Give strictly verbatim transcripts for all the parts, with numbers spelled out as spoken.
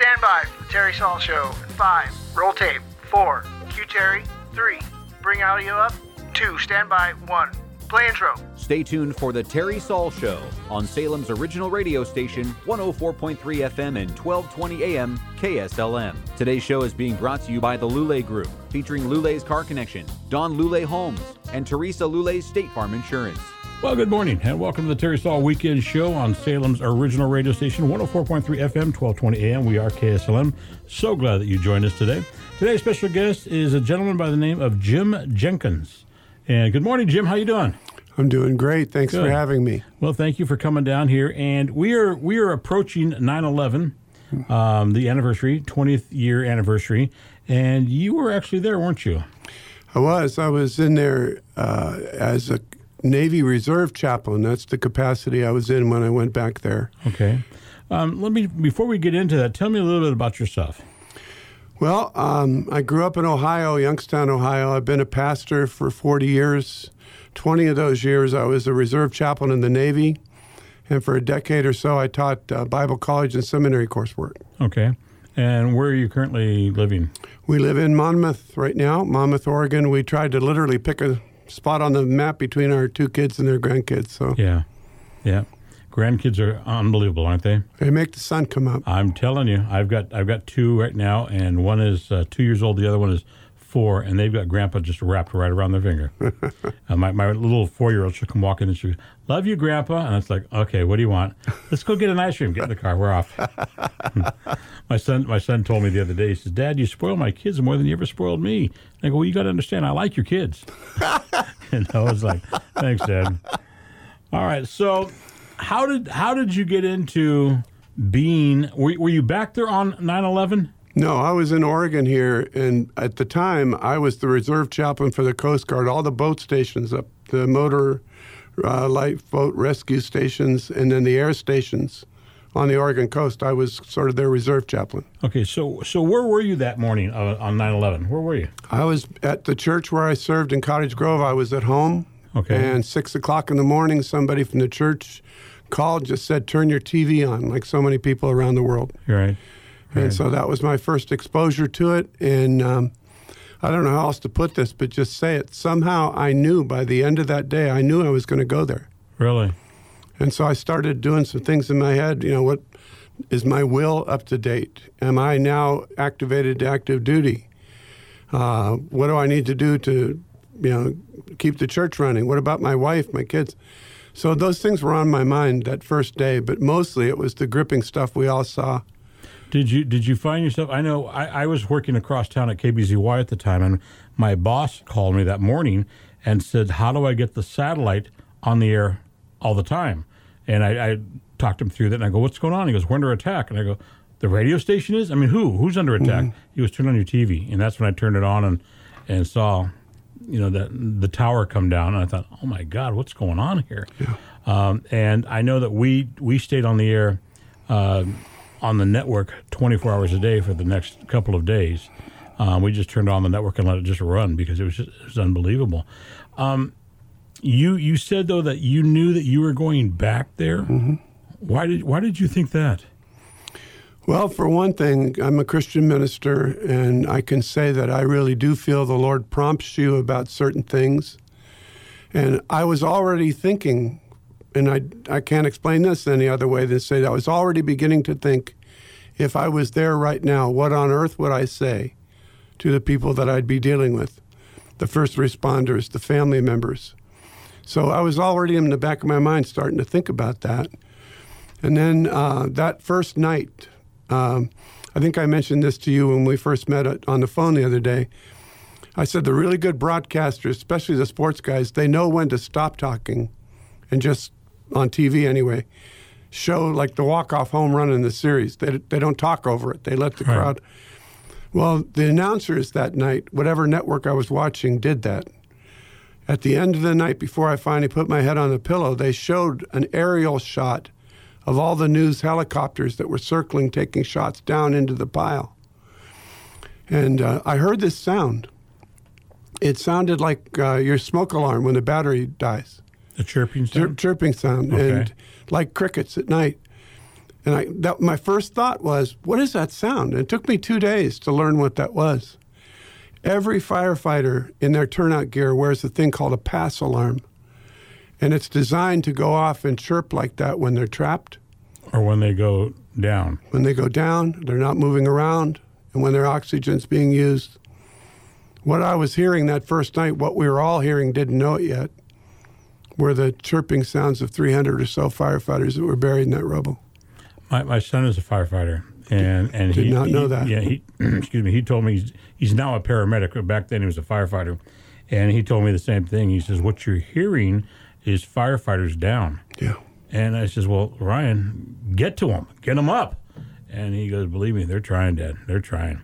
Stand by for the Terry Saul Show. Five, roll tape. Four, cue Terry. Three, bring audio up. Two, stand by. One, play intro. Stay tuned for the Terry Saul Show on Salem's original radio station, one oh four point three F M and twelve twenty A M K S L M. Today's show is being brought to you by the Luley Group, featuring Luley's Car Connection, Don Luley Homes, and Teresa Luley's State Farm Insurance. Well, good morning, and welcome to the Terry Saul Weekend Show on Salem's original radio station, one oh four point three F M, twelve twenty A M. We are K S L M. So glad that you joined us today. Today's special guest is a gentleman by the name of Jim Jenkins. And good morning, Jim. How you doing? I'm doing great. Thanks good. for having me. Well, thank you for coming down here. And we are we are approaching nine eleven, um, the anniversary, twentieth year anniversary. And you were actually there, weren't you? I was. I was in there uh, as a Navy Reserve chaplain. That's the capacity I was in when I went back there. Okay. Um, let me, before we get into that, tell me a little bit about yourself. Well, um, I grew up in Ohio, Youngstown, Ohio. I've been a pastor for forty years. twenty of those years, I was a reserve chaplain in the Navy. And for a decade or so, I taught uh, Bible college and seminary coursework. Okay. And where are you currently living? We live in Monmouth right now, Monmouth, Oregon. We tried to literally pick a spot on the map between our two kids and their grandkids. So yeah, yeah, grandkids are unbelievable, aren't they? They make the sun come up. I'm telling you, I've got I've got two right now, and one is uh, two years old, the other one is four, and they've got Grandpa just wrapped right around their finger. uh, my my little four year old, she'll come walk in and she goes, "Love you, Grandpa," and it's like, okay, what do you want? Let's go get an ice cream. Get in the car. We're off. my son my son told me the other day. He says, "Dad, you spoil my kids more than you ever spoiled me." And I go, "Well, you got to understand, I like your kids." And I was like, "Thanks, Dad." All right. So, how did how did you get into being? Were, were you back there on nine eleven? No, I was in Oregon here, and at the time, I was the reserve chaplain for the Coast Guard. All the boat stations up, the motor, uh, light boat rescue stations, and then the air stations on the Oregon coast. I was sort of their reserve chaplain. Okay, so so where were you that morning uh, on nine eleven? Where were you? I was at the church where I served in Cottage Grove. I was at home. Okay. And six o'clock in the morning, somebody from the church called, just said, "Turn your T V on," like so many people around the world. You're right. You're and right. So that was my first exposure to it. And um, I don't know how else to put this, but just say it. Somehow I knew by the end of that day, I knew I was going to go there. Really? And so I started doing some things in my head. You know, what is my will up to date? Am I now activated to active duty? Uh, what do I need to do to, you know, keep the church running? What about my wife, my kids? So those things were on my mind that first day, but mostly it was the gripping stuff we all saw. Did you did you find yourself? I know I, I was working across town at K B Z Y at the time, and my boss called me that morning and said, "How do I get the satellite on the air all the time?" And I, I talked him through that, and I go, "What's going on?" He goes, "We're under attack." And I go, "The radio station is? I mean, who? Who's under attack?" Mm-hmm. He goes, "Turn on your T V." And that's when I turned it on and, and saw, you know, the, the tower come down. And I thought, oh, my God, what's going on here? Yeah. Um, and I know that we, we stayed on the air uh, on the network twenty-four hours a day for the next couple of days. Um, we just turned on the network and let it just run because it was just, it was unbelievable. Um You you said, though, that you knew that you were going back there. Mm-hmm. Why did why did you think that? Well, for one thing, I'm a Christian minister, and I can say that I really do feel the Lord prompts you about certain things. And I was already thinking, and I, I can't explain this any other way than say that I was already beginning to think, if I was there right now, what on earth would I say to the people that I'd be dealing with, the first responders, the family members? So I was already in the back of my mind starting to think about that. And then uh, that first night, um, I think I mentioned this to you when we first met on the phone the other day. I said the really good broadcasters, especially the sports guys, they know when to stop talking and just, on T V anyway, show like the walk-off home run in the series. They, they don't talk over it. They let the crowd. Well, the announcers that night, whatever network I was watching, did that. At the end of the night, before I finally put my head on the pillow, they showed an aerial shot of all the news helicopters that were circling, taking shots down into the pile. And uh, I heard this sound. It sounded like uh, your smoke alarm when the battery dies. A chirping sound? Chir- chirping sound, okay. And like crickets at night. And I, that, my first thought was, what is that sound? And it took me two days to learn what that was. Every firefighter in their turnout gear wears a thing called a pass alarm. And it's designed to go off and chirp like that when they're trapped. Or when they go down. When they go down, they're not moving around, and when their oxygen's being used. What I was hearing that first night, what we were all hearing, didn't know it yet, were the chirping sounds of three hundred or so firefighters that were buried in that rubble. My my son is a firefighter, and and did he did not know he, that. Yeah, he excuse me. He told me he's, he's now a paramedic, but back then he was a firefighter, and he told me the same thing. He says, "What you're hearing is firefighters down." Yeah. And I says, "Well, Ryan, get to them, get them up." And he goes, "Believe me, they're trying, Dad. They're trying."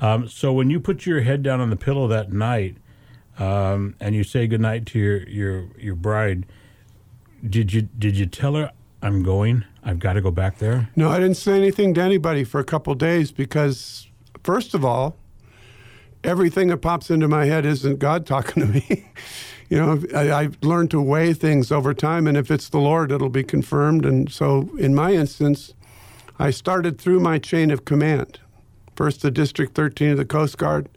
Um, so when you put your head down on the pillow that night, um, and you say goodnight to your, your your bride, did you did you tell her, "I'm going. I've got to go back there"? No, I didn't say anything to anybody for a couple of days because, first of all, everything that pops into my head isn't God talking to me. You know, I, I've learned to weigh things over time, and if it's the Lord, it'll be confirmed. And so in my instance, I started through my chain of command. First, the District thirteen of the Coast Guard,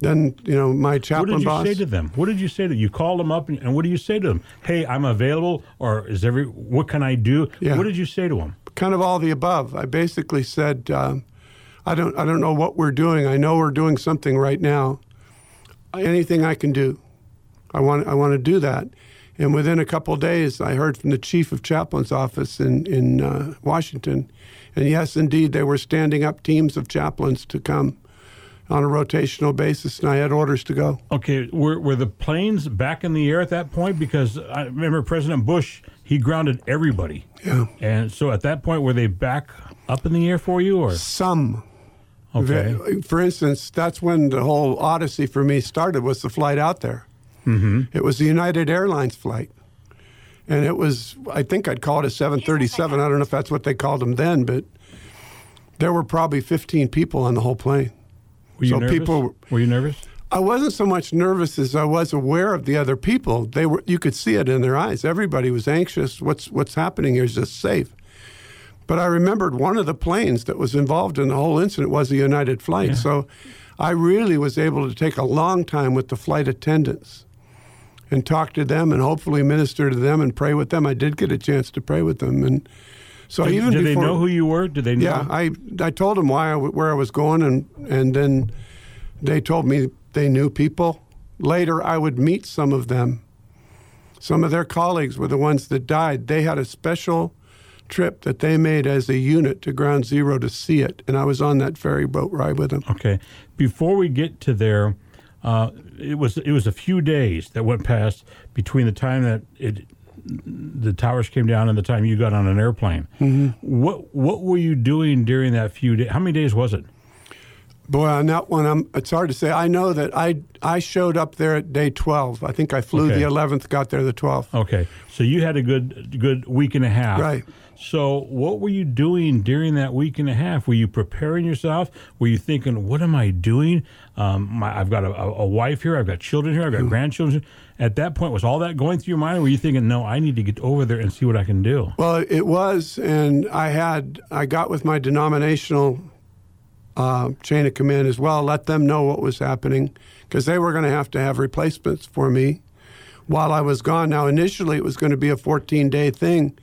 then, you know, my chaplain boss. What did you say to them? What did you say to them? You called them up, and, and what do you say to them? Hey, I'm available, or is every, what can I do? Yeah. What did you say to them? Kind of all the above. I basically said, uh, I don't, I don't know what we're doing. I know we're doing something right now. Anything I can do. I want I want to do that. And within a couple of days, I heard from the chief of chaplain's office in, in uh, Washington. And yes, indeed, they were standing up teams of chaplains to come on a rotational basis, and I had orders to go. Okay, were were the planes back in the air at that point? Because I remember President Bush, he grounded everybody. Yeah. And so at that point, were they back up in the air for you? Or some. Okay. For instance, that's when the whole odyssey for me started, was the flight out there. Mm-hmm. It was the United Airlines flight, and it was, I think I'd call it a seven thirty-seven. I don't know if that's what they called them then, but there were probably fifteen people on the whole plane. Were you so nervous? People, were you nervous? I wasn't so much nervous as I was aware of the other people. They were, you could see it in their eyes. Everybody was anxious. What's what's happening here? Is this safe? But I remembered one of the planes that was involved in the whole incident was a United flight. Yeah. So I really was able to take a long time with the flight attendants and talk to them and hopefully minister to them and pray with them. I did get a chance to pray with them. And so did, even did before, they know who you were? Did they know? Yeah, I, I told them why I, where I was going, and, and then they told me they knew people. Later, I would meet some of them. Some of their colleagues were the ones that died. They had a special trip that they made as a unit to Ground Zero to see it, and I was on that ferry boat ride with them. Okay. Before we get to there... Uh, it was it was a few days that went past between the time that it the towers came down and the time you got on an airplane. Mm-hmm. What what were you doing during that few days? How many days was it? Boy, on that one, I'm, it's hard to say. I know that I I showed up there at day twelve. I think I flew okay. the eleventh, got there the twelfth. Okay, so you had a good good week and a half. Right. So what were you doing during that week and a half? Were you preparing yourself? Were you thinking, what am I doing? Um, my, I've got a, a wife here. I've got children here. I've got mm. grandchildren. At that point, was all that going through your mind? Or were you thinking, no, I need to get over there and see what I can do? Well, it was, and I had I got with my denominational uh, chain of command as well, let them know what was happening, because they were going to have to have replacements for me while I was gone. Now, initially, it was going to be a fourteen-day thing.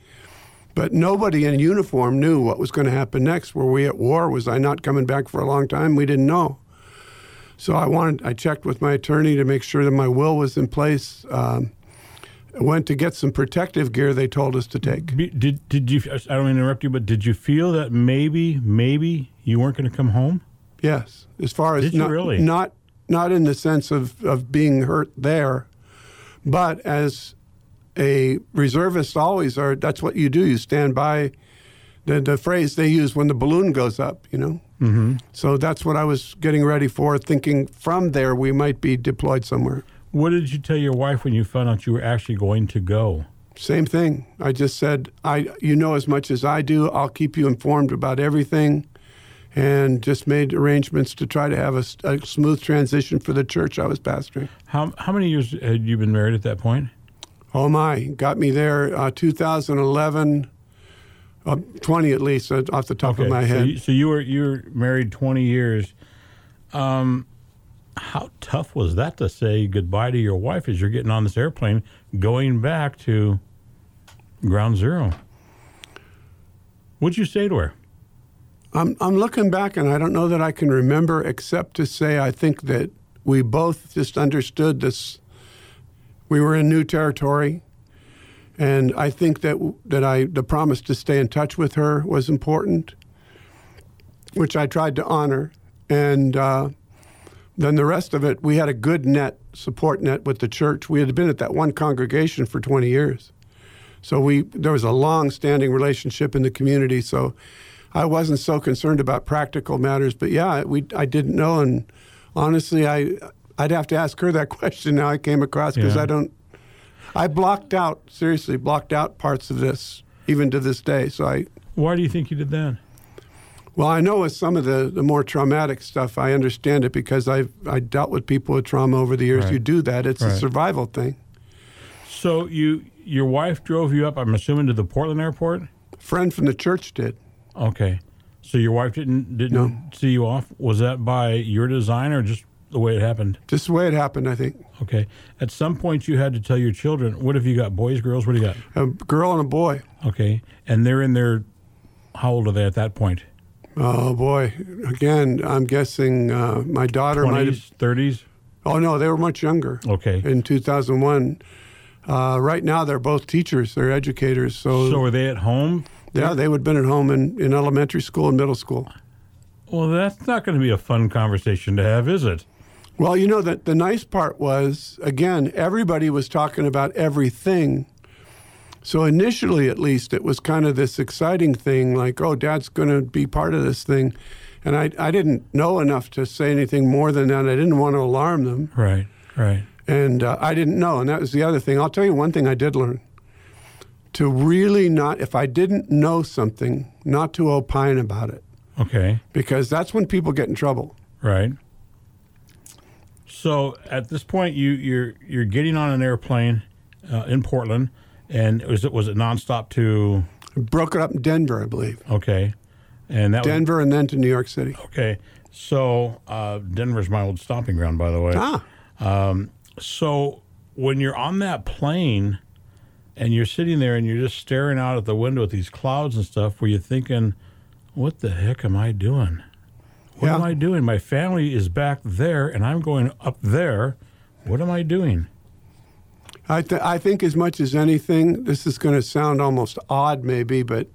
But nobody in uniform knew what was going to happen next. Were we at war? Was I not coming back for a long time? We didn't know. So I wanted. I checked with my attorney to make sure that my will was in place. Um, went to get some protective gear they told us to take. Did did you? I don't interrupt you, but did you feel that maybe maybe you weren't going to come home? Yes, as far as did not, you really? not not in the sense of, of being hurt there, but as a reservist always are, that's what you do. You stand by the, the phrase they use when the balloon goes up, you know? Mm-hmm. So that's what I was getting ready for, thinking from there we might be deployed somewhere. What did you tell your wife when you found out you were actually going to go? Same thing. I just said, I, you know as much as I do. I'll keep you informed about everything, and just made arrangements to try to have a, a smooth transition for the church I was pastoring. How, how many years had you been married at that point? Oh, my. Got me there. Uh, two thousand eleven, Uh, twenty at least, uh, off the top okay. of my head. So you, so you were you were married twenty years. Um, how tough was that to say goodbye to your wife as you're getting on this airplane going back to Ground Zero? What'd you say to her? I'm I'm looking back, and I don't know that I can remember, except to say I think that we both just understood this. We were in new territory, and I think that that I the promise to stay in touch with her was important, which I tried to honor. And uh, then the rest of it, we had a good net, support net with the church. We had been at that one congregation for twenty years. So we there was a long-standing relationship in the community, so I wasn't so concerned about practical matters. But, yeah, we I didn't know, and honestly, I, I'd have to ask her that question now I came across, because yeah. I don't – I blocked out, seriously, blocked out parts of this, even to this day. So I. Why do you think you did that? Well, I know with some of the, the more traumatic stuff, I understand it because I've I dealt with people with trauma over the years. Right. You do that. It's right. a survival thing. So you your wife drove you up, I'm assuming, to the Portland airport? A friend from the church did. Okay. So your wife didn't didn't no. see you off? Was that by your design or just the way it happened? Just the way it happened, I think. Okay. At some point you had to tell your children, what have you got, boys, girls? What do you got? A girl and a boy. Okay. And they're in their, how old are they at that point? Oh, boy. Again, I'm guessing uh, my daughter might have... twenties, thirties? Oh, no, they were much younger. Okay. In two thousand one. Uh, right now they're both teachers. They're educators. So So were they at home? Yeah, they would have been at home in, in elementary school and middle school. Well, that's not going to be a fun conversation to have, is it? Well, you know, that the nice part was, again, everybody was talking about everything. So initially, at least, it was kind of this exciting thing, like, oh, Dad's going to be part of this thing. And I, I didn't know enough to say anything more than that. I didn't want to alarm them. Right, right. And uh, I didn't know, and that was the other thing. I'll tell you one thing I did learn. To really not, if I didn't know something, not to opine about it. Okay. Because that's when people get in trouble. Right. So at this point, you, you're you're getting on an airplane uh, in Portland, and was it was it nonstop to? I broke it up in Denver, I believe. Okay. And that Denver was... and then to New York City. Okay. So uh, Denver's my old stomping ground, by the way. Ah. Um, so when you're on that plane. And you're sitting there and you're just staring out at the window at these clouds and stuff where you're thinking, what the heck am I doing? What yeah. am I doing? My family is back there and I'm going up there. What am I doing? I, th- I think as much as anything, this is going to sound almost odd maybe, but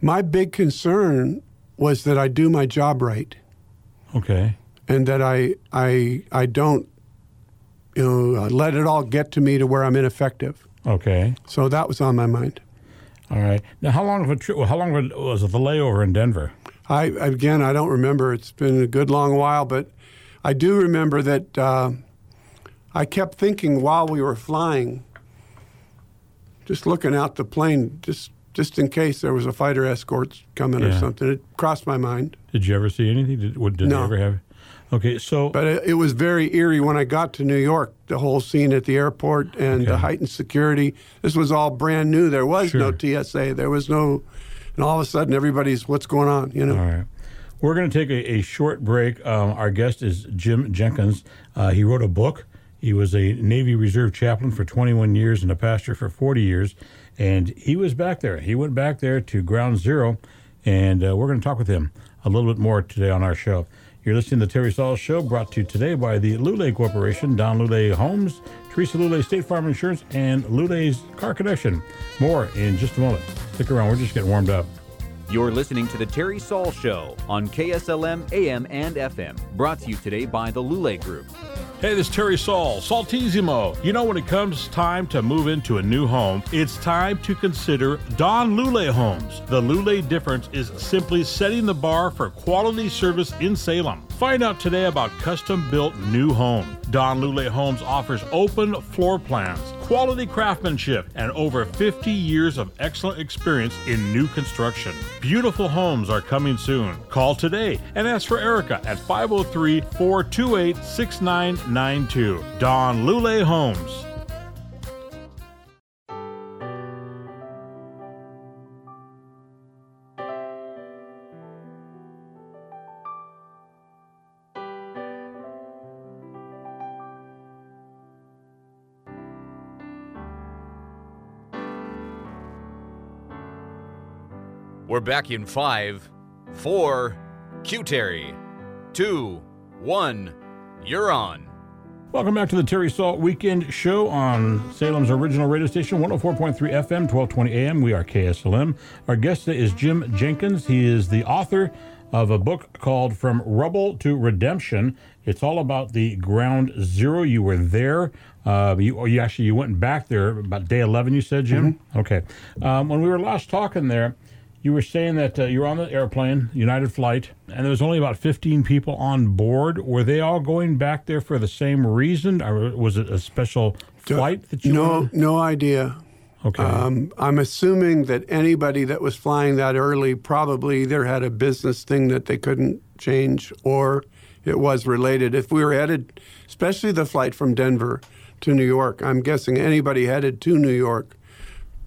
my big concern was that I do my job right. Okay. And that I I I don't you know let it all get to me to where I'm ineffective. Okay. So that was on my mind. All right. Now, how long of a trip? How long was the layover in Denver? I again, I don't remember. It's been a good long while, but I do remember that uh, I kept thinking while we were flying, just looking out the plane, just just in case there was a fighter escort coming yeah. or something. It crossed my mind. Did you ever see anything? Did, what, did no. you ever have? Okay, so... But it, it was very eerie when I got to New York, the whole scene at the airport and okay. the heightened security. This was all brand new. There was sure. no T S A. There was no... And all of a sudden, everybody's, what's going on, you know? All right. We're going to take a, a short break. Um, our guest is Jim Jenkins. Uh, he wrote a book. He was a Navy Reserve chaplain for twenty-one years and a pastor for forty years. And he was back there. He went back there to Ground Zero. And uh, we're going to talk with him a little bit more today on our show. You're listening to The Terry Saul Show, brought to you today by the Luley Corporation, Don Luley Homes, Teresa Luley's State Farm Insurance, and Luley's Car Connection. More in just a moment. Stick around. We're just getting warmed up. You're listening to The Terry Saul Show on K S L M A M and F M, brought to you today by the Luley Group. Hey, this is Terry Saul, Saltissimo. You know, when it comes time to move into a new home, it's time to consider Don Luley Homes. The Luley difference is simply setting the bar for quality service in Salem. Find out today about custom-built new homes. Don Luley Homes offers open floor plans, quality craftsmanship, and over fifty years of excellent experience in new construction. Beautiful homes are coming soon. Call today and ask for Erica at five oh three, four two eight, six nine nine two. Don Luley Homes. We're back in five, four, Q Terry, two, one, you're on. Welcome back to the Terry Saul Weekend Show on Salem's original radio station, one oh four point three F M, twelve twenty A M. We are K S L M. Our guest today is Jim Jenkins. He is the author of a book called From Rubble to Redemption. It's all about the Ground Zero. You were there. Uh, you, you actually you went back there about day eleven, you said, Jim? Mm-hmm. Okay. Um, when we were last talking there, you were saying that uh, you were on the airplane, United Flight, and there was only about fifteen people on board. Were they all going back there for the same reason? Or was it a special flight that you No, wanted? No idea. Okay. Um, I'm assuming that anybody that was flying that early probably either had a business thing that they couldn't change or it was related. If we were headed, especially the flight from Denver to New York, I'm guessing anybody headed to New York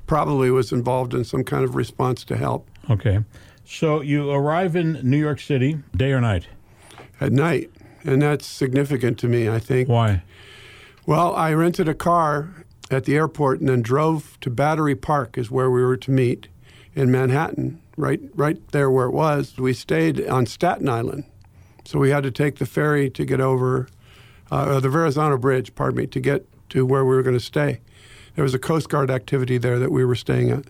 probably was involved in some kind of response to help. Okay. So you arrive in New York City, day or night? At night. And that's significant to me, I think. Why? Well, I rented a car at the airport and then drove to Battery Park, is where we were to meet, in Manhattan, right right there where it was. We stayed on Staten Island. So we had to take the ferry to get over, uh, the Verrazano Bridge, pardon me, to get to where we were going to stay. There was a Coast Guard activity there that we were staying at.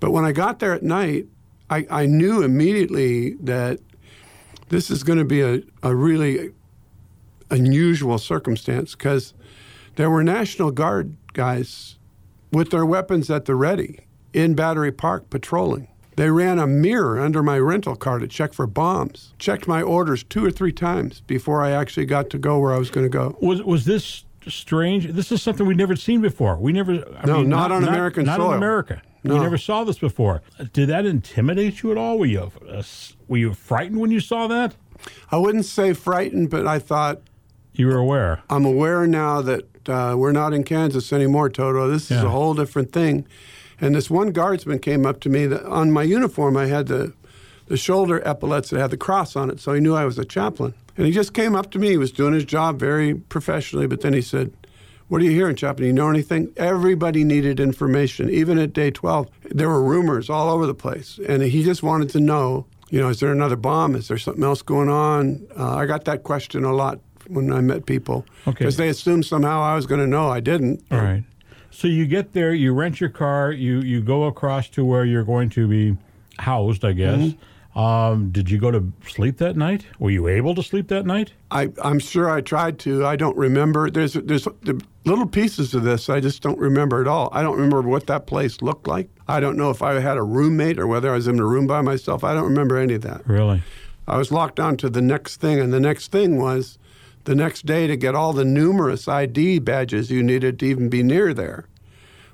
But when I got there at night, I, I knew immediately that this is going to be a, a really unusual circumstance because there were National Guard guys with their weapons at the ready in Battery Park patrolling. They ran a mirror under my rental car to check for bombs, checked my orders two or three times before I actually got to go where I was going to go. Was was this strange? This is something we'd never seen before. We never... I no, mean, not, not on not, American not soil. Not in America. No. We never saw this before. Did that intimidate you at all? Were you, uh, were you frightened when you saw that? I wouldn't say frightened, but I thought... You were aware. I'm aware now that uh, we're not in Kansas anymore, Toto. This yeah. is a whole different thing. And this one guardsman came up to me. That on my uniform, I had the, the shoulder epaulets that had the cross on it, so he knew I was a chaplain. And he just came up to me. He was doing his job very professionally, but then he said, "What are you hearing, chaplain? You know anything?" Everybody needed information. Even at day twelve, there were rumors all over the place. And he just wanted to know, you know, is there another bomb? Is there something else going on? Uh, I got that question a lot when I met people because okay. they assumed somehow I was going to know. I didn't. All right. So you get there, you rent your car, you, you go across to where you're going to be housed, I guess. Mm-hmm. Um, did you go to sleep that night? Were you able to sleep that night? I, I'm sure I tried to. I don't remember. There's, there's little pieces of this I just don't remember at all. I don't remember what that place looked like. I don't know if I had a roommate or whether I was in a room by myself. I don't remember any of that. Really? I was locked on to the next thing, and the next thing was the next day to get all the numerous I D badges you needed to even be near there.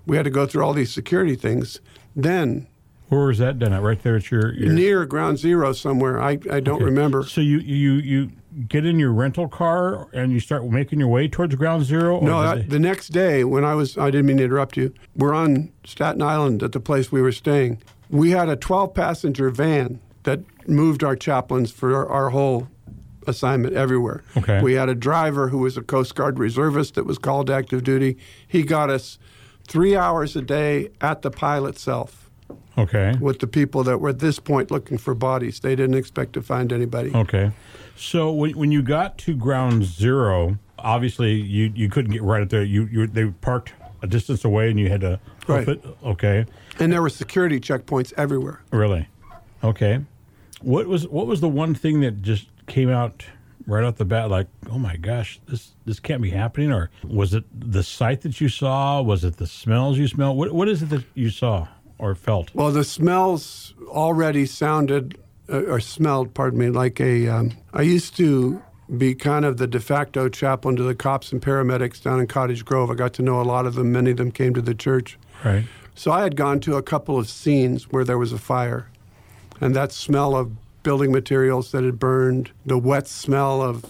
We had to go through all these security things. Then... Where was that done at? Right there at your... your... Near Ground Zero somewhere. I, I don't okay. remember. So you, you, you get in your rental car and you start making your way towards Ground Zero? No, that, they... the next day when I was... I didn't mean to interrupt you. We're on Staten Island at the place we were staying. We had a twelve-passenger van that moved our chaplains for our, our whole... assignment everywhere. Okay. We had a driver who was a Coast Guard reservist that was called active duty. He got us three hours a day at the pile itself. Okay. With the people that were at this point looking for bodies. They didn't expect to find anybody. Okay. So when when you got to Ground Zero, obviously you, you couldn't get right up there. You, you they parked a distance away and you had to hoof it. Okay. And there were security checkpoints everywhere. Really? Okay. What was what was the one thing that just came out right off the bat like, oh my gosh, this this can't be happening? Or was it the sight that you saw? Was it the smells you smelled? What What is it that you saw or felt? Well, the smells already sounded uh, or smelled, pardon me, like a, um, I used to be kind of the de facto chaplain to the cops and paramedics down in Cottage Grove. I got to know a lot of them. Many of them came to the church. Right. So I had gone to a couple of scenes where there was a fire, and that smell of building materials that had burned, the wet smell of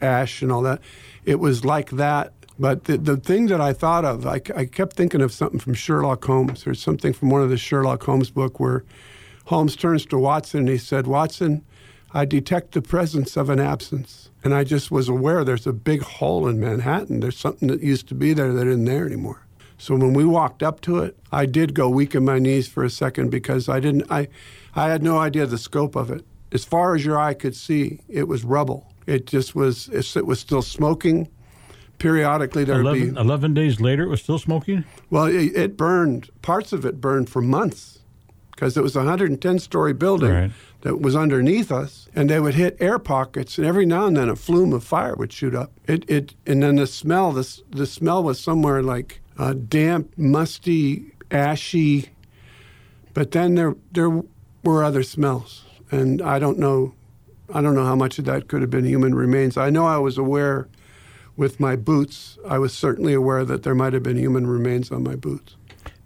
ash and all that. It was like that. But the, the thing that I thought of, I, I kept thinking of something from Sherlock Holmes or something from one of the Sherlock Holmes book where Holmes turns to Watson and he said, "Watson, I detect the presence of an absence." And I just was aware there's a big hole in Manhattan. There's something that used to be there that isn't there anymore. So when we walked up to it, I did go weak in my knees for a second because I didn't, I, I had no idea the scope of it. As far as your eye could see, it was rubble. It just was, it was still smoking. Periodically there would be... eleven days later, it was still smoking? Well, it, it burned, parts of it burned for months because it was a one hundred ten story building right. that was underneath us, and they would hit air pockets, and every now and then a flume of fire would shoot up. It, it, and then the smell, the, the smell was somewhere like uh, damp, musty, ashy, but then there there were other smells, and I don't know, I don't know how much of that could have been human remains. I know I was aware... With my boots, I was certainly aware that there might have been human remains on my boots.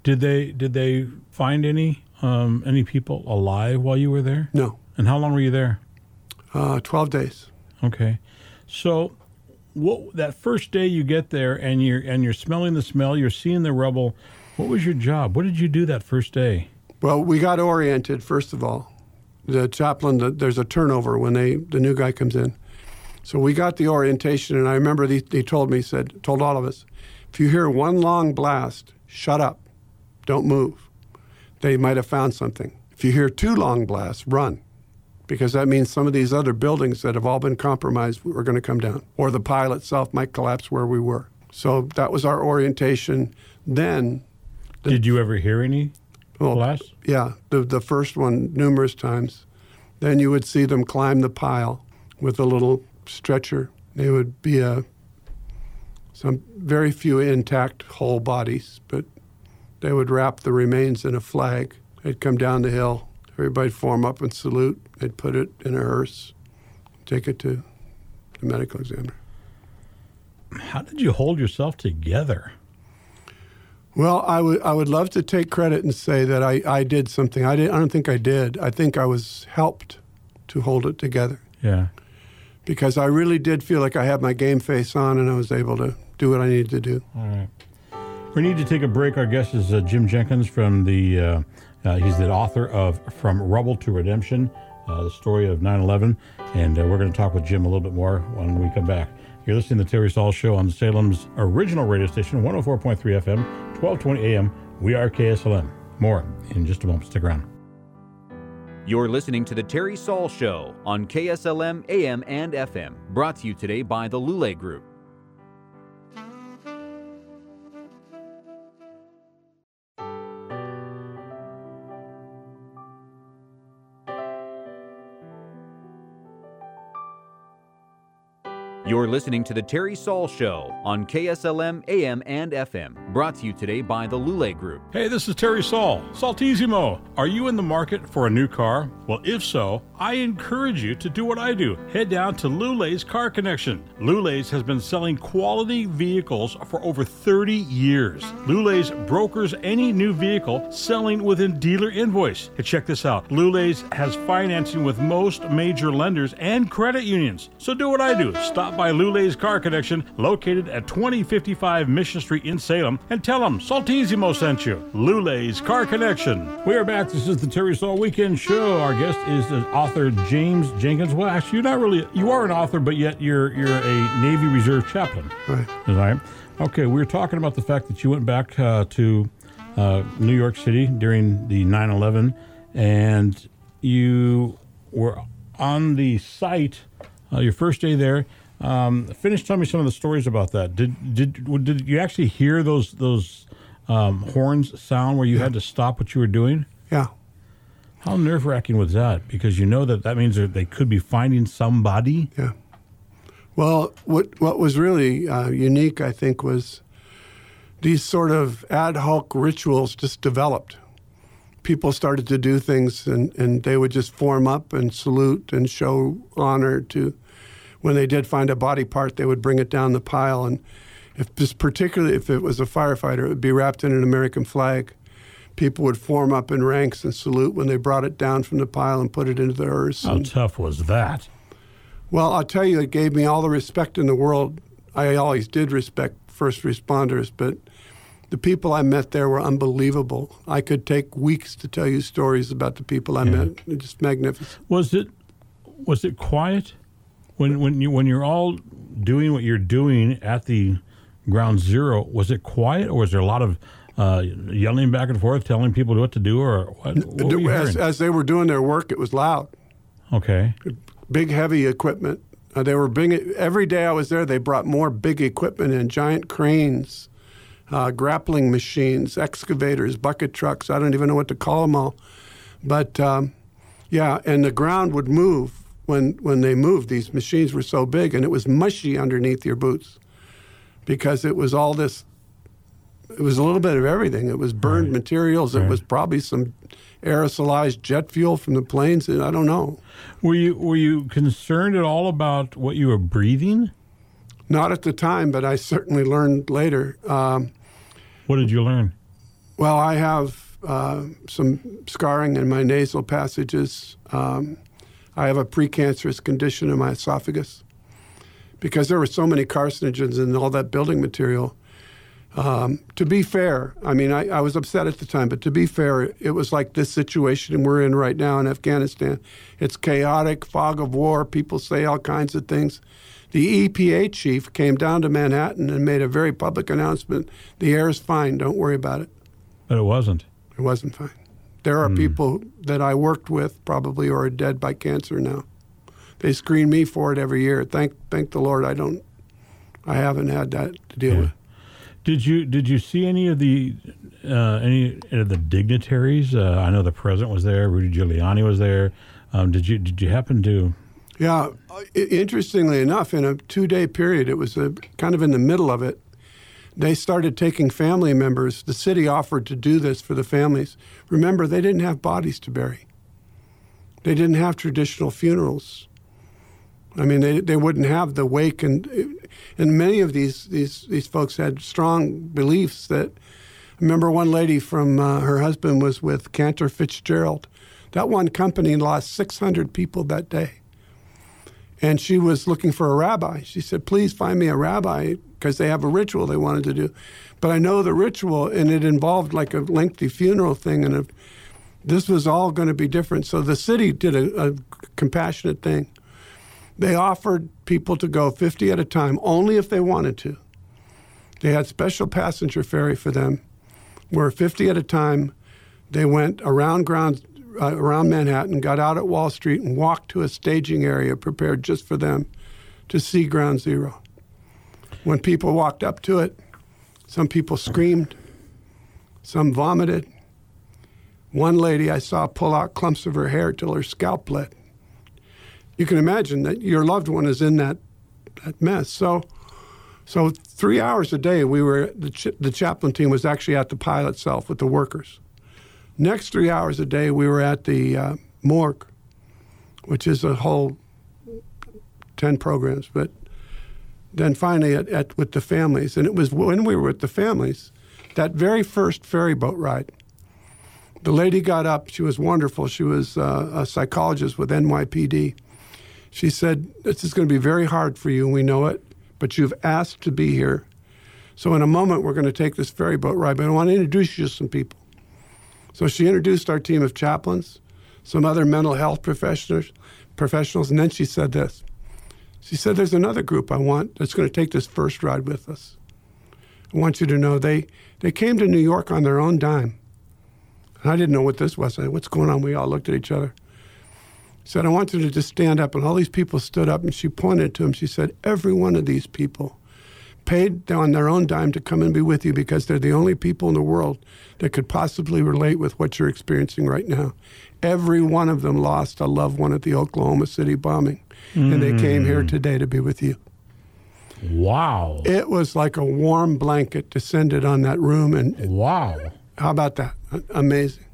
Did they did they find any um, any people alive while you were there? No. And how long were you there? Uh, Twelve days. Okay. So, what that first day you get there and you're and you're smelling the smell, you're seeing the rubble. What was your job? What did you do that first day? Well, we got oriented first of all. The chaplain, the, there's a turnover when they the new guy comes in. So we got the orientation, and I remember they, they told me, said, told all of us, if you hear one long blast, shut up, don't move. They might have found something. If you hear two long blasts, run, because that means some of these other buildings that have all been compromised are going to come down, or the pile itself might collapse where we were. So that was our orientation. Then, the, did you ever hear any well, blasts? Yeah, the the first one numerous times. Then you would see them climb the pile with a little stretcher. They would be a, some very few intact whole bodies, but they would wrap the remains in a flag. They'd come down the hill. Everybody'd form up and salute. They'd put it in a hearse, take it to the medical examiner. How did you hold yourself together? Well, I would I would love to take credit and say that I, I did something. I, did, I don't think I did. I think I was helped to hold it together. Yeah. Because I really did feel like I had my game face on and I was able to do what I needed to do. All right. We need to take a break. Our guest is uh, Jim Jenkins from the, uh, uh, he's the author of From Rubble to Redemption, uh, the story of nine eleven. And uh, we're going to talk with Jim a little bit more when we come back. You're listening to The Terry Saul Show on Salem's original radio station, one oh four point three F M, twelve twenty A M. We are K S L M. More in just a moment. Stick around. You're listening to The Terry Saul Show on K S L M A M and F M, brought to you today by the Luley Group. You're listening to The Terry Saul Show on K S L M A M and F M, brought to you today by the Luley Group. Hey, this is Terry Saul, Saltissimo. Are you in the market for a new car? Well, if so, I encourage you to do what I do. Head down to Luley's Car Connection. Luley's has been selling quality vehicles for over thirty years. Luley's brokers any new vehicle selling within dealer invoice. Hey, check this out. Luley's has financing with most major lenders and credit unions. So do what I do. Stop by by Luley's Car Connection, located at twenty fifty-five Mission Street in Salem, and tell them Saltissimo sent you. Luley's Car Connection. We are back. This is the Terry Saul Weekend Show. Our guest is the author James Jenkins. Well, actually, you're not really, you are an author, but yet you're you're a Navy Reserve chaplain. Right. Is that right? Okay, we were talking about the fact that you went back uh, to uh, New York City during the nine eleven, and you were on the site, uh, your first day there. Um, finish. Tell me some of the stories about that. Did did did you actually hear those those um, horns sound where you yeah. had to stop what you were doing? Yeah. How nerve wracking was that? Because you know that that means that they could be finding somebody. Yeah. Well, what what was really uh, unique, I think, was these sort of ad hoc rituals just developed. People started to do things, and, and they would just form up and salute and show honor to. When they did find a body part, they would bring it down the pile. And if this, particularly if it was a firefighter, it would be wrapped in an American flag. People would form up in ranks and salute when they brought it down from the pile and put it into the hearse. How and, tough was that? Well, I'll tell you, it gave me all the respect in the world. I always did respect first responders, but the people I met there were unbelievable. I could take weeks to tell you stories about the people I yeah. met. It's just magnificent. Was it, was it quiet? When when you when you're all doing what you're doing at the Ground Zero, was it quiet, or was there a lot of uh, yelling back and forth, telling people what to do, or what, what were you hearing? As, as they were doing their work, it was loud. Okay. Big, heavy equipment. Uh, they were big. Every day I was there, they brought more big equipment in, giant cranes, uh, grappling machines, excavators, bucket trucks. I don't even know what to call them all. But, um, yeah, and the ground would move when when they moved. These machines were so big, and it was mushy underneath your boots because it was all this, it was a little bit of everything. It was burned right. materials. Right. It was probably some aerosolized jet fuel from the planes, and I don't know. Were you were you concerned at all about what you were breathing? Not at the time, but I certainly learned later. Um, what did you learn? Well, I have uh, some scarring in my nasal passages. Um, I have a precancerous condition in my esophagus. Because there were so many carcinogens in all that building material. Um, to be fair, I mean, I, I was upset at the time, but to be fair, it was like this situation we're in right now in Afghanistan. It's chaotic, fog of war, people say all kinds of things. The E P A chief came down to Manhattan and made a very public announcement, the air is fine, don't worry about it. But it wasn't. It wasn't fine. There are mm. people that I worked with probably or are dead by cancer now. They screen me for it every year. Thank thank the Lord I don't, I haven't had that to deal yeah. with. Did you did you see any of the uh, any of the dignitaries? Uh, I know the president was there. Rudy Giuliani was there. Um, did you did you happen to? Yeah, interestingly enough, in a two-day period, it was a, kind of in the middle of it. They started taking family members. The city offered to do this for the families. Remember, they didn't have bodies to bury. They didn't have traditional funerals. I mean, they they wouldn't have the wake, and and many of these these, these folks had strong beliefs that. I remember one lady from uh, her husband was with Cantor Fitzgerald. That one company lost six hundred people that day, and she was looking for a rabbi. She said, "Please find me a rabbi," because they have a ritual they wanted to do. But I know the ritual, and it involved like a lengthy funeral thing, and a, this was all going to be different. So the city did a, a compassionate thing. They offered people to go fifty at a time, only if they wanted to. They had special passenger ferry for them, where fifty at a time, they went around ground, uh, around Manhattan, got out at Wall Street, and walked to a staging area prepared just for them to see Ground Zero. When people walked up to it, some people screamed, some vomited. One lady I saw pull out clumps of her hair till her scalp bled. You can imagine that your loved one is in that, that mess. So so three hours a day, we were the, ch- the chaplain team was actually at the pile itself with the workers. Next three hours a day, we were at the uh, morgue, which is a whole ten programs. But then finally at, at with the families. And it was when we were with the families, that very first ferry boat ride, the lady got up. She was wonderful. She was uh, a psychologist with N Y P D. She said, "This is going to be very hard for you, and we know it, but you've asked to be here. So in a moment, we're going to take this ferry boat ride, but I want to introduce you to some people." So she introduced our team of chaplains, some other mental health professionals, professionals, and then she said this. She said, "There's another group I want that's going to take this first ride with us. I want you to know they, they came to New York on their own dime." And I didn't know what this was. I said, "What's going on?" We all looked at each other. Said, "I want you to just stand up." And all these people stood up, and she pointed to them. She said, "Every one of these people paid on their own dime to come and be with you because they're the only people in the world that could possibly relate with what you're experiencing right now. Every one of them lost a loved one at the Oklahoma City bombing, mm. and they came here today to be with you." Wow. It was like a warm blanket descended on that room. And wow. How about that? Amazing.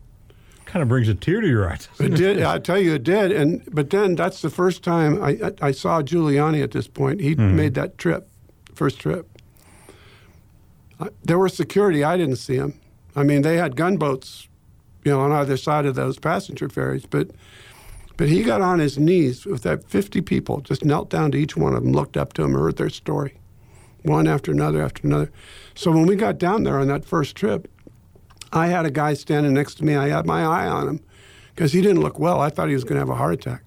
Kind of brings a tear to your eyes. It did. I tell you, it did. And but then that's the first time I I saw Giuliani at this point. He mm. made that trip, first trip. I, there were security. I didn't see him. I mean, they had gunboats, you know, on either side of those passenger ferries. But but he got on his knees with that fifty people, just knelt down to each one of them, looked up to them, heard their story, one after another after another. So when we got down there on that first trip, I had a guy standing next to me. I had my eye on him because he didn't look well. I thought he was going to have a heart attack.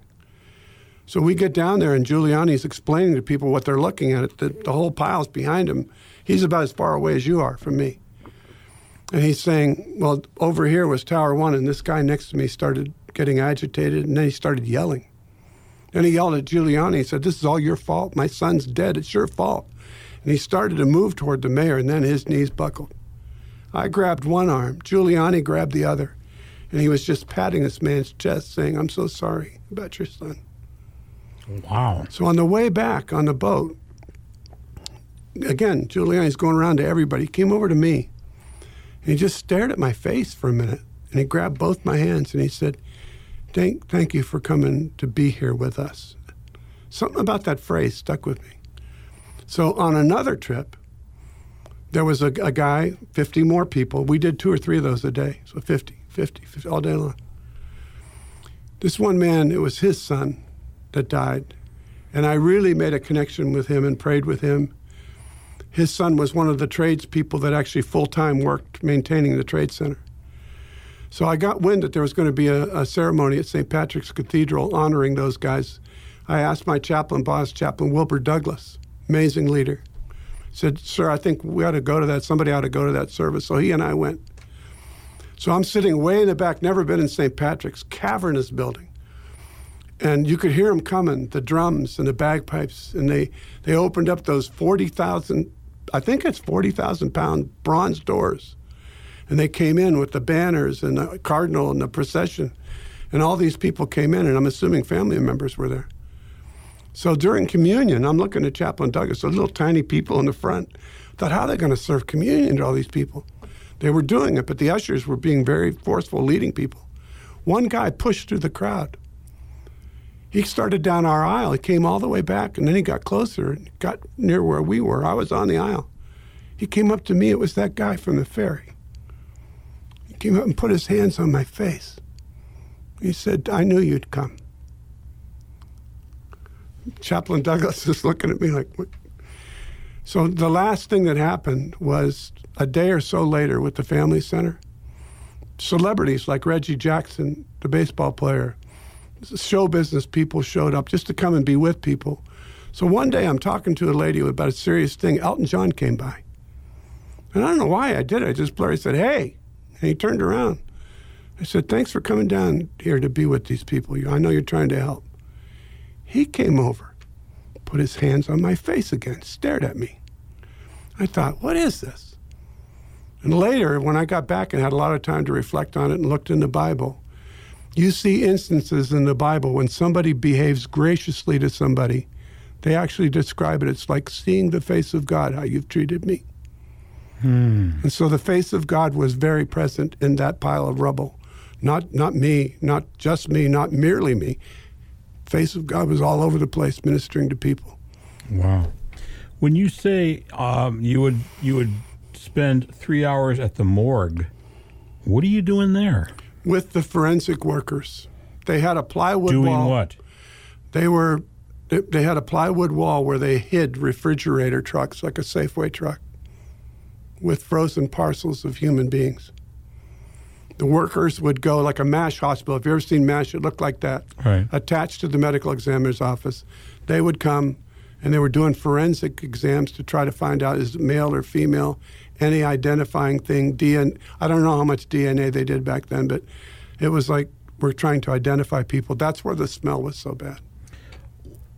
So we get down there, and Giuliani's explaining to people what they're looking at. The, the whole pile's behind him. He's about as far away as you are from me. And he's saying, well, over here was Tower One, and this guy next to me started getting agitated, and then he started yelling. And he yelled at Giuliani. He said, this is all your fault. My son's dead. It's your fault. And he started to move toward the mayor, and then his knees buckled. I grabbed one arm. Giuliani grabbed the other. And he was just patting this man's chest, saying, I'm so sorry about your son. Wow. So on the way back on the boat, again, Giuliani's going around to everybody. He came over to me, and he just stared at my face for a minute. And he grabbed both my hands, and he said, thank, thank you for coming to be here with us. Something about that phrase stuck with me. So on another trip, there was a, a guy, fifty more people. We did two or three of those a day, so fifty, fifty, fifty, all day long. This one man, it was his son that died, and I really made a connection with him and prayed with him. His son was one of the tradespeople that actually full-time worked maintaining the Trade Center. So I got wind that there was going to be a, a ceremony at Saint Patrick's Cathedral honoring those guys. I asked my chaplain boss, Chaplain Wilbur Douglas, amazing leader, said, sir, I think we ought to go to that. Somebody ought to go to that service. So he and I went. So I'm sitting way in the back, never been in Saint Patrick's, cavernous building. And you could hear them coming, the drums and the bagpipes. And they, they opened up those forty thousand, I think it's forty thousand pound bronze doors. And they came in with the banners and the cardinal and the procession. And all these people came in, and I'm assuming family members were there. So during communion, I'm looking at Chaplain Douglas, the little tiny people in the front. I thought, how are they going to serve communion to all these people? They were doing it, but the ushers were being very forceful, leading people. One guy pushed through the crowd. He started down our aisle. He came all the way back, and then he got closer and got near where we were. I was on the aisle. He came up to me. It was that guy from the ferry. He came up and put his hands on my face. He said, I knew you'd come. Chaplain Douglas is looking at me like, what? So the last thing that happened was a day or so later with the Family Center, celebrities like Reggie Jackson, the baseball player, show business people showed up just to come and be with people. So one day I'm talking to a lady about a serious thing. Elton John came by. And I don't know why I did it. I just blurred. I said, hey. And he turned around. I said, thanks for coming down here to be with these people. I know you're trying to help. He came over, put his hands on my face again, stared at me. I thought, what is this? And later, when I got back and had a lot of time to reflect on it and looked in the Bible, you see instances in the Bible when somebody behaves graciously to somebody, they actually describe it. It's like seeing the face of God, how you've treated me. Hmm. And so the face of God was very present in that pile of rubble. Not, not me, not just me, not merely me. Face of God was all over the place ministering to people. Wow. When you say um, you would you would spend three hours at the morgue, what are you doing there? With the forensic workers. They had a plywood doing wall. Doing what? They were they, they had a plywood wall where they hid refrigerator trucks like a Safeway truck with frozen parcels of human beings. The workers would go like a MASH hospital. If you've ever seen MASH, it looked like that. Right. Attached to the medical examiner's office. They would come, and they were doing forensic exams to try to find out, is it male or female, any identifying thing, D N A. I don't know how much D N A they did back then, but it was like we're trying to identify people. That's where the smell was so bad.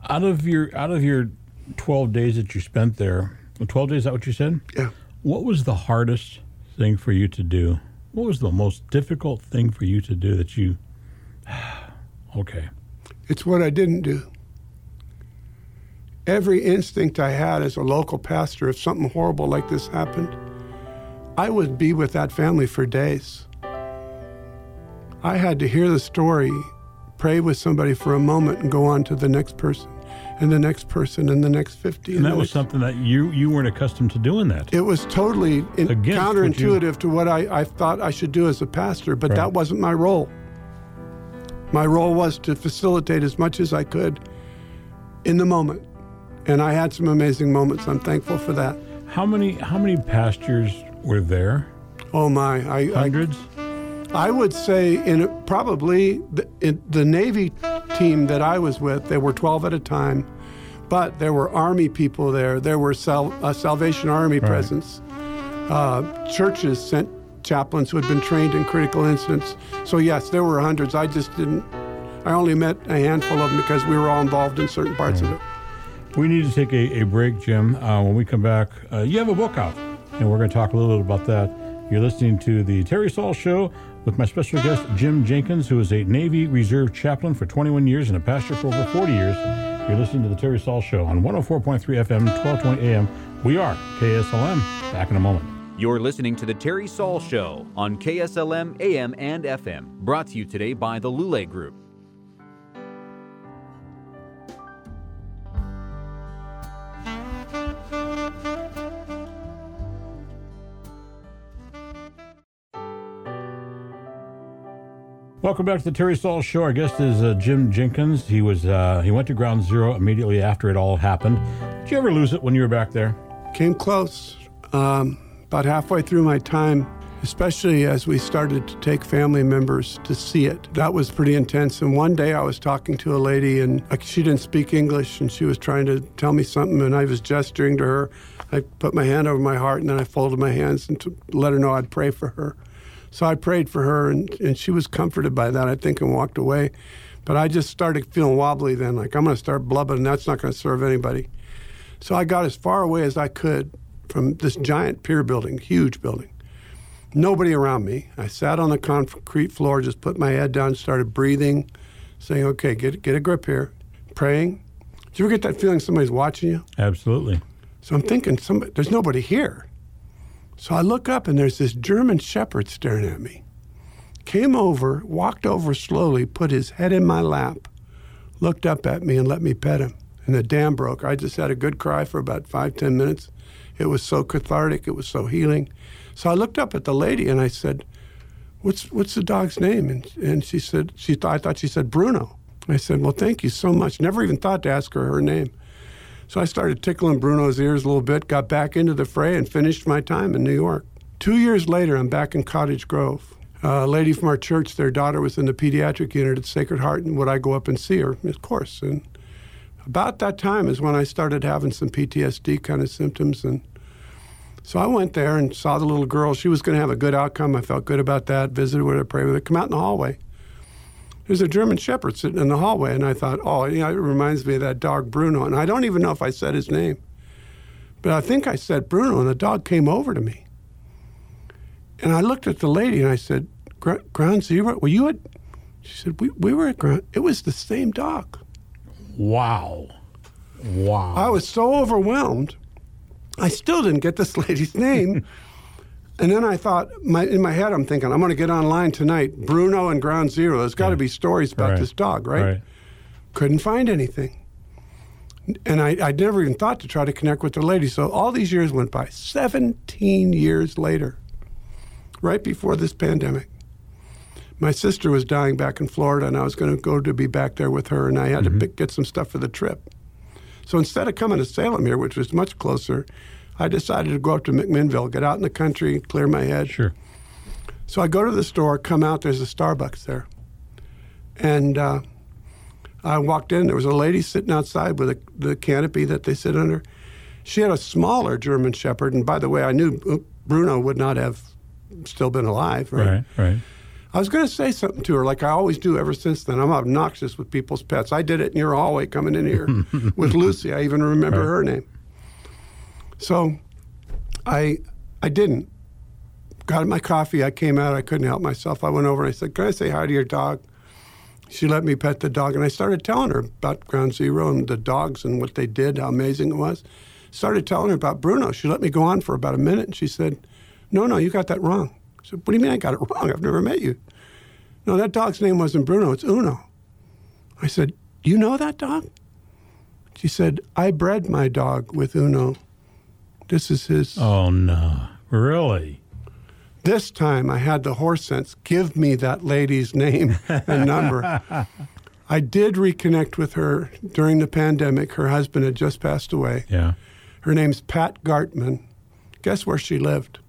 Out of your out of your twelve days that you spent there, twelve days, is that what you said? Yeah. What was the hardest thing for you to do? What was the most difficult thing for you to do that you, okay. It's what I didn't do. Every instinct I had as a local pastor, if something horrible like this happened, I would be with that family for days. I had to hear the story, pray with somebody for a moment, and go on to the next person, and the next person, and the next fifty. And that was something that you, you weren't accustomed to doing that. It was totally in, counterintuitive what you... to what I, I thought I should do as a pastor, but right. That wasn't my role. My role was to facilitate as much as I could in the moment. And I had some amazing moments. I'm thankful for that. How many how many pastors were there? Oh, my. I, Hundreds? I, I would say in probably the, in the Navy team that I was with, there were twelve at a time. But there were Army people there. There were Sal- uh, Salvation Army right. presence. Uh, churches sent chaplains who had been trained in critical incidents. So yes, there were hundreds. I just didn't, I only met a handful of them because we were all involved in certain parts right. of it. We need to take a, a break, Jim. Uh, when we come back, uh, you have a book out, and we're going to talk a little bit about that. You're listening to The Terry Saul Show with my special guest, Jim Jenkins, who is a Navy Reserve chaplain for twenty-one years and a pastor for over forty years. You're listening to The Terry Saul Show on one oh four point three F M, twelve twenty A M. We are K S L M. Back in a moment. You're listening to The Terry Saul Show on K S L M, A M, and F M. Brought to you today by the Luley Group. Welcome back to the Terry Saul Show. Our guest is uh, Jim Jenkins. He was uh, he went to Ground Zero immediately after it all happened. Did you ever lose it when you were back there? Came close. Um, about halfway through my time, especially as we started to take family members to see it. That was pretty intense. And one day I was talking to a lady, and she didn't speak English, and she was trying to tell me something, and I was gesturing to her. I put my hand over my heart, and then I folded my hands and to let her know I'd pray for her. So I prayed for her, and, and she was comforted by that, I think, and walked away. But I just started feeling wobbly then, like, I'm going to start blubbing, and that's not going to serve anybody. So I got as far away as I could from this giant pier building, huge building. Nobody around me. I sat on the concrete floor, just put my head down, started breathing, saying, okay, get, get a grip here, praying. Do you ever get that feeling somebody's watching you? Absolutely. So I'm thinking, somebody, there's nobody here. So I look up, and there's this German shepherd staring at me. Came over, walked over slowly, put his head in my lap, looked up at me, and let me pet him. And the dam broke. I just had a good cry for about five, ten minutes. It was so cathartic. It was so healing. So I looked up at the lady, and I said, what's what's the dog's name? And, and she said, she th- I thought she said Bruno. I said, well, thank you so much. Never even thought to ask her her name. So I started tickling Bruno's ears a little bit, got back into the fray, and finished my time in New York. Two years later, I'm back in Cottage Grove. Uh, a lady from our church, their daughter was in the pediatric unit at Sacred Heart, and would I go up and see her? Of course. And about that time is when I started having some P T S D kind of symptoms. And so I went there and saw the little girl. She was going to have a good outcome. I felt good about that, visited with her, prayed with her, come out in the hallway. There's a German shepherd sitting in the hallway, and I thought, oh, you know, it reminds me of that dog Bruno. And I don't even know if I said his name, but I think I said Bruno, and the dog came over to me. And I looked at the lady, and I said, Ground Zero, were you at? She said, we we were at Ground. It was the same dog. Wow. Wow. I was so overwhelmed. I still didn't get this lady's name. And then I thought, my, in my head, I'm thinking, I'm going to get online tonight. Bruno and Ground Zero. There's got to be stories about right. this dog, right? right? Couldn't find anything. And I, I never even thought to try to connect with the lady. So all these years went by. seventeen years later, right before this pandemic, my sister was dying back in Florida, and I was going to go to be back there with her, and I had mm-hmm. to pick, get some stuff for the trip. So instead of coming to Salem here, which was much closer, I decided to go up to McMinnville, get out in the country, clear my head. Sure. So I go to the store, come out, there's a Starbucks there. And uh, I walked in, there was a lady sitting outside with a, the canopy that they sit under. She had a smaller German shepherd, and by the way, I knew Bruno would not have still been alive. Right, right. right. I was going to say something to her, like I always do ever since then. I'm obnoxious with people's pets. I did it in your hallway coming in here with Lucy. I even remember right. her name. So I I didn't. Got my coffee. I came out. I couldn't help myself. I went over and I said, can I say hi to your dog? She let me pet the dog. And I started telling her about Ground Zero and the dogs and what they did, how amazing it was. Started telling her about Bruno. She let me go on for about a minute. And she said, no, no, you got that wrong. I said, what do you mean I got it wrong? I've never met you. No, that dog's name wasn't Bruno. It's Uno. I said, do you know that dog? She said, I bred my dog with Uno. This is his. Oh, no. Really? This time I had the horse sense. Give me that lady's name and number. I did reconnect with her during the pandemic. Her husband had just passed away. Yeah. Her name's Pat Gartman. Guess where she lived?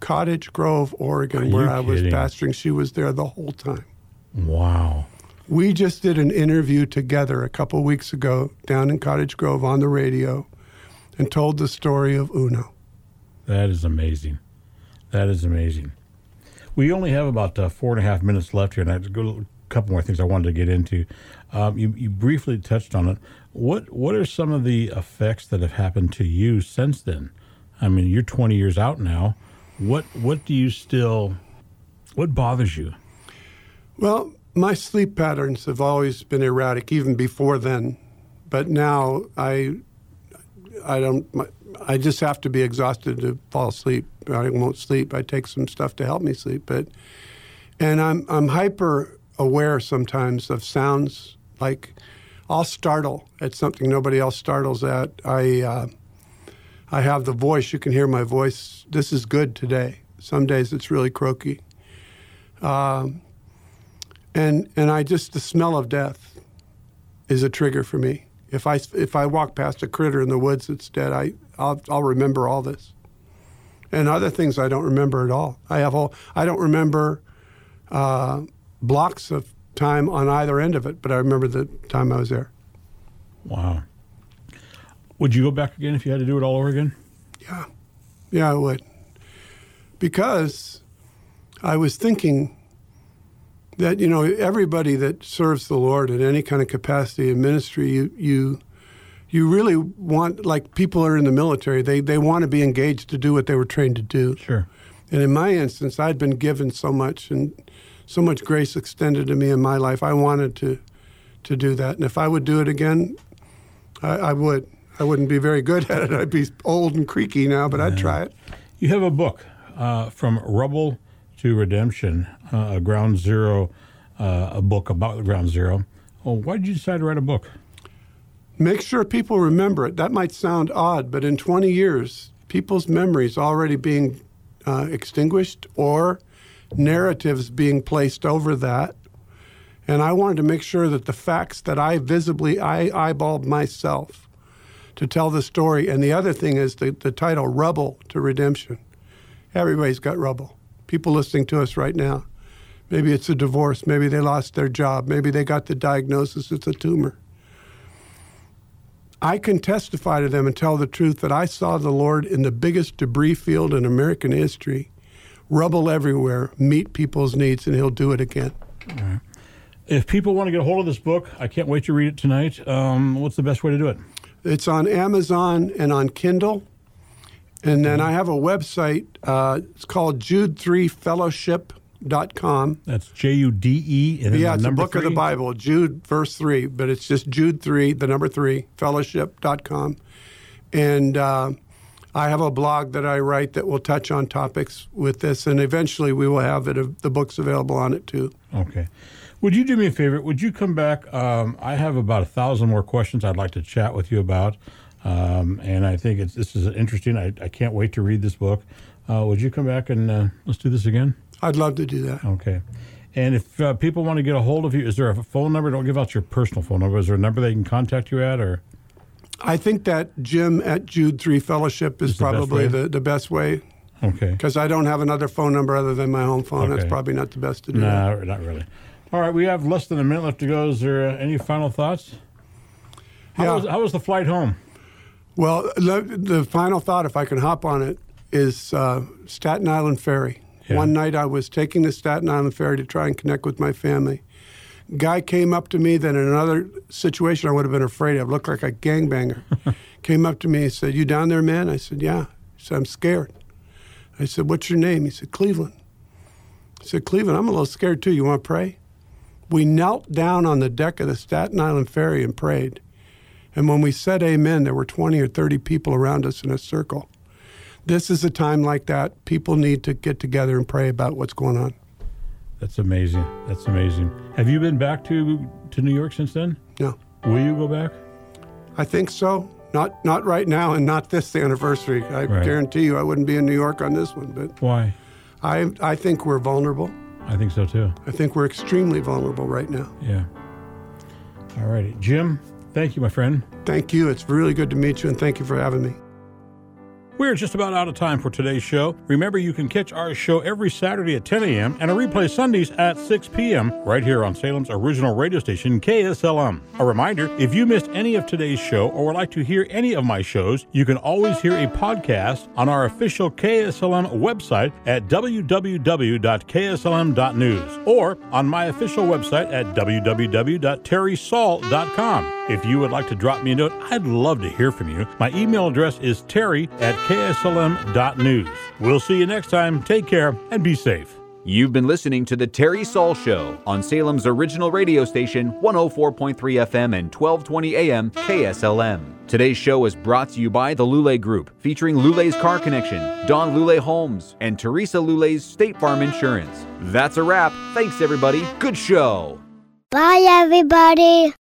Cottage Grove, Oregon, where kidding? I was pastoring. She was there the whole time. Wow. We just did an interview together a couple weeks ago down in Cottage Grove on the radio and told the story of Uno. That is amazing. That is amazing. We only have about uh, four and a half minutes left here, and I have a couple more things I wanted to get into. Um, you, you briefly touched on it. What What are some of the effects that have happened to you since then? I mean, you're twenty years out now. What What do you still, what bothers you? Well, my sleep patterns have always been erratic, even before then. But now I, I don't. I just have to be exhausted to fall asleep. I won't sleep. I take some stuff to help me sleep. But, and I'm I'm hyper aware sometimes of sounds. Like, I'll startle at something nobody else startles at. I uh, I have the voice. You can hear my voice. This is good today. Some days it's really croaky. Um, and and I just the smell of death is a trigger for me. If I if I walk past a critter in the woods that's dead, I I'll, I'll remember all this. And other things I don't remember at all. I have all I don't remember uh, blocks of time on either end of it, but I remember the time I was there. Wow. Would you go back again if you had to do it all over again? Yeah. Yeah, I would. Because I was thinking that, you know, everybody that serves the Lord in any kind of capacity in ministry, you you You really want, like people are in the military, they, they want to be engaged to do what they were trained to do. Sure. And in my instance, I'd been given so much and so much grace extended to me in my life. I wanted to to do that. And if I would do it again, I, I would. I wouldn't be very good at it. I'd be old and creaky now, but yeah. I'd try it. You have a book, uh, From Rubble to Redemption, uh, a Ground Zero, uh, a book about Ground Zero. Well, why did you decide to write a book? Make sure people remember it. That might sound odd, but in twenty years, people's memories already being uh, extinguished or narratives being placed over that. And I wanted to make sure that the facts that I visibly, I eyeballed myself to tell the story. And the other thing is the, the title, Rubble to Redemption. Everybody's got rubble. People listening to us right now. Maybe it's a divorce. Maybe they lost their job. Maybe they got the diagnosis it's a tumor. I can testify to them and tell the truth that I saw the Lord in the biggest debris field in American history, rubble everywhere, meet people's needs, and he'll do it again. All right. If people want to get a hold of this book, I can't wait to read it tonight. Um, what's the best way to do it? It's on Amazon and on Kindle. And then I have a website. Uh, it's called Jude three fellowship dot com. That's J U D E. And yeah, it's the book three. Of the Bible, Jude, verse three, but it's just Jude three, the number three, fellowship dot com. And uh, I have a blog that I write that will touch on topics with this, and eventually we will have it, uh, the books available on it too. Okay. Would you do me a favor? Would you come back? Um, I have about a thousand more questions I'd like to chat with you about, um, and I think it's, this is interesting. I, I can't wait to read this book. Uh, would you come back and uh, let's do this again? I'd love to do that. Okay. And if uh, people want to get a hold of you, is there a phone number? Don't give out your personal phone number. Is there a number they can contact you at? Or I think that Jim at Jude three fellowship is, is the probably best the, the best way. Okay. Because I don't have another phone number other than my home phone. Okay. That's probably not the best to do. No, that. Not really. All right. We have less than a minute left to go. Is there uh, any final thoughts? How, yeah. was, how was the flight home? Well, the, the final thought, if I can hop on it, is uh, Staten Island Ferry. Yeah. One night I was taking the Staten Island Ferry to try and connect with my family. Guy came up to me that in another situation I would have been afraid of, looked like a gangbanger. Came up to me and said, "You down there, man?" I said, "Yeah." He said, "I'm scared." I said, "What's your name?" He said, "Cleveland." I said, "Cleveland, I'm a little scared too. You want to pray?" We knelt down on the deck of the Staten Island Ferry and prayed. And when we said amen, there were twenty or thirty people around us in a circle. This is a time like that. People need to get together and pray about what's going on. That's amazing. That's amazing. Have you been back to, to New York since then? No. Will you go back? I think so. Not not right now and not this anniversary. I right. guarantee you I wouldn't be in New York on this one. But why? I I think we're vulnerable. I think so too. I think we're extremely vulnerable right now. Yeah. All right. Jim, thank you, my friend. Thank you. It's really good to meet you, and thank you for having me. We're just about out of time for today's show. Remember, you can catch our show every Saturday at ten a.m. and a replay Sundays at six p.m. right here on Salem's original radio station, K S L M. A reminder, if you missed any of today's show or would like to hear any of my shows, you can always hear a podcast on our official K S L M website at w w w dot k s l m dot news or on my official website at w w w dot terry saul dot com. If you would like to drop me a note, I'd love to hear from you. My email address is terry at k s l m dot news. We'll see you next time. Take care and be safe. You've been listening to The Terry Saul Show on Salem's original radio station, one oh four point three F M and twelve twenty A M K S L M. Today's show is brought to you by the Luley Group, featuring Luley's Car Connection, Don Luley Homes, and Teresa Luley's State Farm Insurance. That's a wrap. Thanks, everybody. Good show. Bye, everybody.